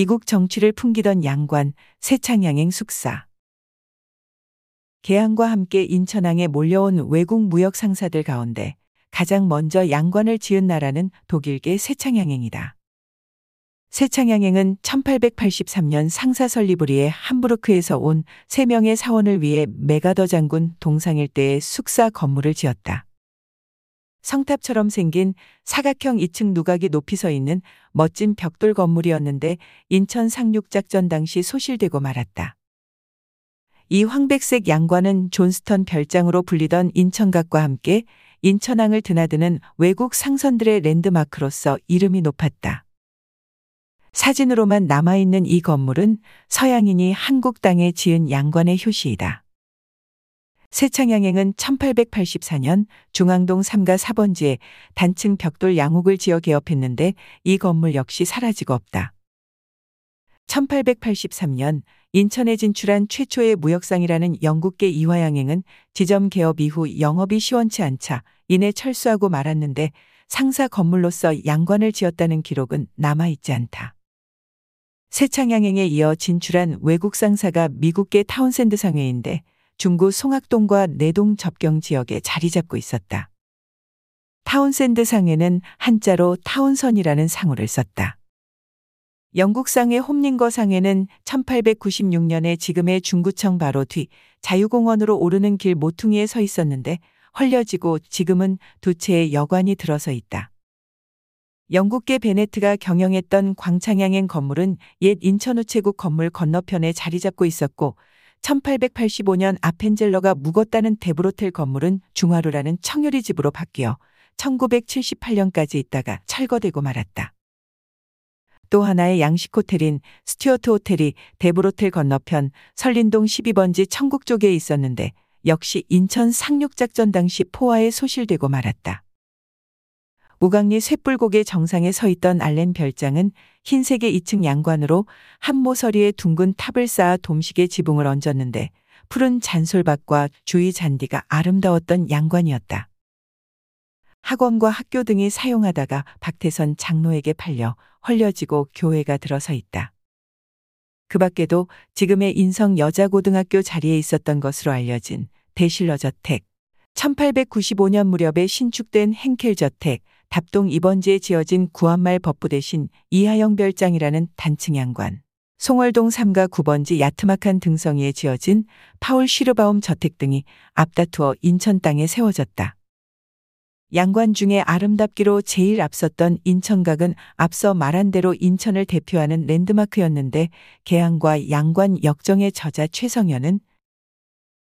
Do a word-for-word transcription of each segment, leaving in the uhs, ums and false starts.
이국 정취를 풍기던 양관, 세창양행 숙사. 개항과 함께 인천항에 몰려온 외국 무역 상사들 가운데 가장 먼저 양관을 지은 나라는 독일계 세창양행이다. 세창양행은 천팔백팔십삼 년 상사 설립을 위해 함부르크에서 온 세 명의 사원을 위해 맥아더 장군 동상 일대에 숙사 건물을 지었다. 성탑처럼 생긴 사각형 이 층 누각이 높이 서 있는 멋진 벽돌 건물이었는데 인천 상륙작전 당시 소실되고 말았다. 이 황백색 양관은 존스턴 별장으로 불리던 인천각과 함께 인천항을 드나드는 외국 상선들의 랜드마크로서 이름이 높았다. 사진으로만 남아있는 이 건물은 서양인이 한국 땅에 지은 양관의 효시이다. 세창양행은 천팔백팔십사 년 중앙동 삼가 사번지에 단층 벽돌 양옥을 지어 개업했는데 이 건물 역시 사라지고 없다. 천팔백팔십삼 년 인천에 진출한 최초의 무역상이라는 영국계 이화양행은 지점 개업 이후 영업이 시원치 않자 이내 철수하고 말았는데 상사 건물로서 양관을 지었다는 기록은 남아있지 않다. 세창양행에 이어 진출한 외국 상사가 미국계 타운샌드 상회인데 중구 송악동과 내동 접경 지역에 자리 잡고 있었다. 타운샌드 상회는 한자로 타운선이라는 상호를 썼다. 영국 상회 홈린거 상회는 천팔백구십육 년에 지금의 중구청 바로 뒤 자유공원으로 오르는 길 모퉁이에 서 있었는데 헐려지고 지금은 두 채의 여관이 들어서 있다. 영국계 베네트가 경영했던 광창양행 건물은 옛 인천우체국 건물 건너편에 자리 잡고 있었고 천팔백팔십오 년 아펜젤러가 묵었다는 데브로텔 건물은 중화루라는 청유리 집으로 바뀌어 천구백칠십팔 년까지 있다가 철거되고 말았다. 또 하나의 양식 호텔인 스튜어트 호텔이 데브로텔 건너편 설린동 십이번지 청국 쪽에 있었는데 역시 인천 상륙작전 당시 포화에 소실되고 말았다. 우강리 쇳불고개 정상에 서 있던 알렌 별장은 흰색의 이 층 양관으로 한모서리의 둥근 탑을 쌓아 돔식의 지붕을 얹었는데 푸른 잔솔밭과 주위 잔디가 아름다웠던 양관이었다. 학원과 학교 등이 사용하다가 박태선 장로에게 팔려 헐려지고 교회가 들어서 있다. 그 밖에도 지금의 인성여자고등학교 자리에 있었던 것으로 알려진 대실러 저택, 천팔백구십오 년 무렵에 신축된 행켈 저택, 답동 이번지에 지어진 구한말 법부 대신 이하영 별장이라는 단층 양관, 송월동 삼가 구번지 야트막한 등성이에 지어진 파울시르바움 저택 등이 앞다투어 인천 땅에 세워졌다. 양관 중에 아름답기로 제일 앞섰던 인천각은 앞서 말한 대로 인천을 대표하는 랜드마크였는데 개항과 양관 역정의 저자 최성현은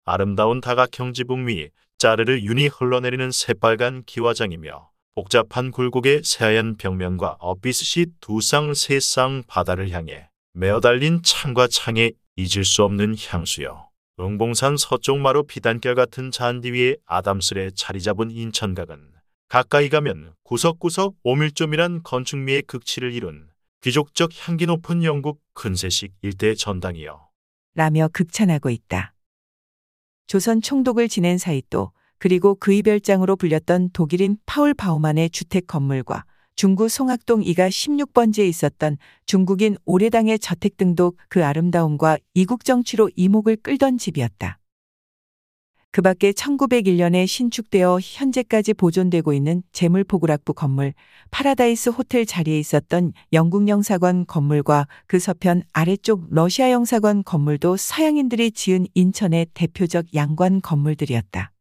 아름다운 다각형 지붕 위 짜르르 윤이 흘러내리는 새빨간 기와장이며 복잡한 굴곡의 새하얀 벽면과 엇비스시 두 쌍 세 쌍 바다를 향해 메어달린 창과 창에 잊을 수 없는 향수여. 응봉산 서쪽 마루 피단결 같은 잔디 위에 아담스레 자리 잡은 인천각은 가까이 가면 구석구석 오밀조밀한 건축미의 극치를 이룬 귀족적 향기 높은 영국 근세식 일대의 전당이여. 라며 극찬하고 있다. 조선 총독을 지낸 사이또 그리고 그의 별장으로 불렸던 독일인 파울 바우만의 주택 건물과 중구 송악동 이가 십육번지에 있었던 중국인 오례당의 저택 등도 그 아름다움과 이국 정취로 이목을 끌던 집이었다. 그 밖에 천구백일 년에 신축되어 현재까지 보존되고 있는 재물포구락부 건물, 파라다이스 호텔 자리에 있었던 영국 영사관 건물과 그 서편 아래쪽 러시아 영사관 건물도 서양인들이 지은 인천의 대표적 양관 건물들이었다.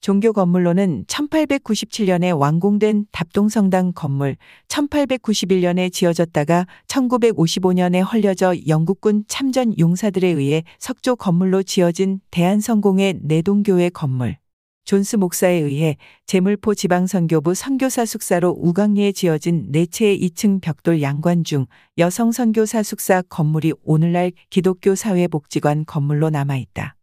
종교 건물로는 천팔백구십칠 년에 완공된 답동성당 건물, 천팔백구십일 년에 지어졌다가 천구백오십오 년에 헐려져 영국군 참전 용사들에 의해 석조 건물로 지어진 대한성공회 내동교회 건물, 존스 목사에 의해 재물포 지방선교부 선교사 숙사로 우강리에 지어진 네 채의 이 층 벽돌 양관 중 여성선교사 숙사 건물이 오늘날 기독교사회복지관 건물로 남아있다.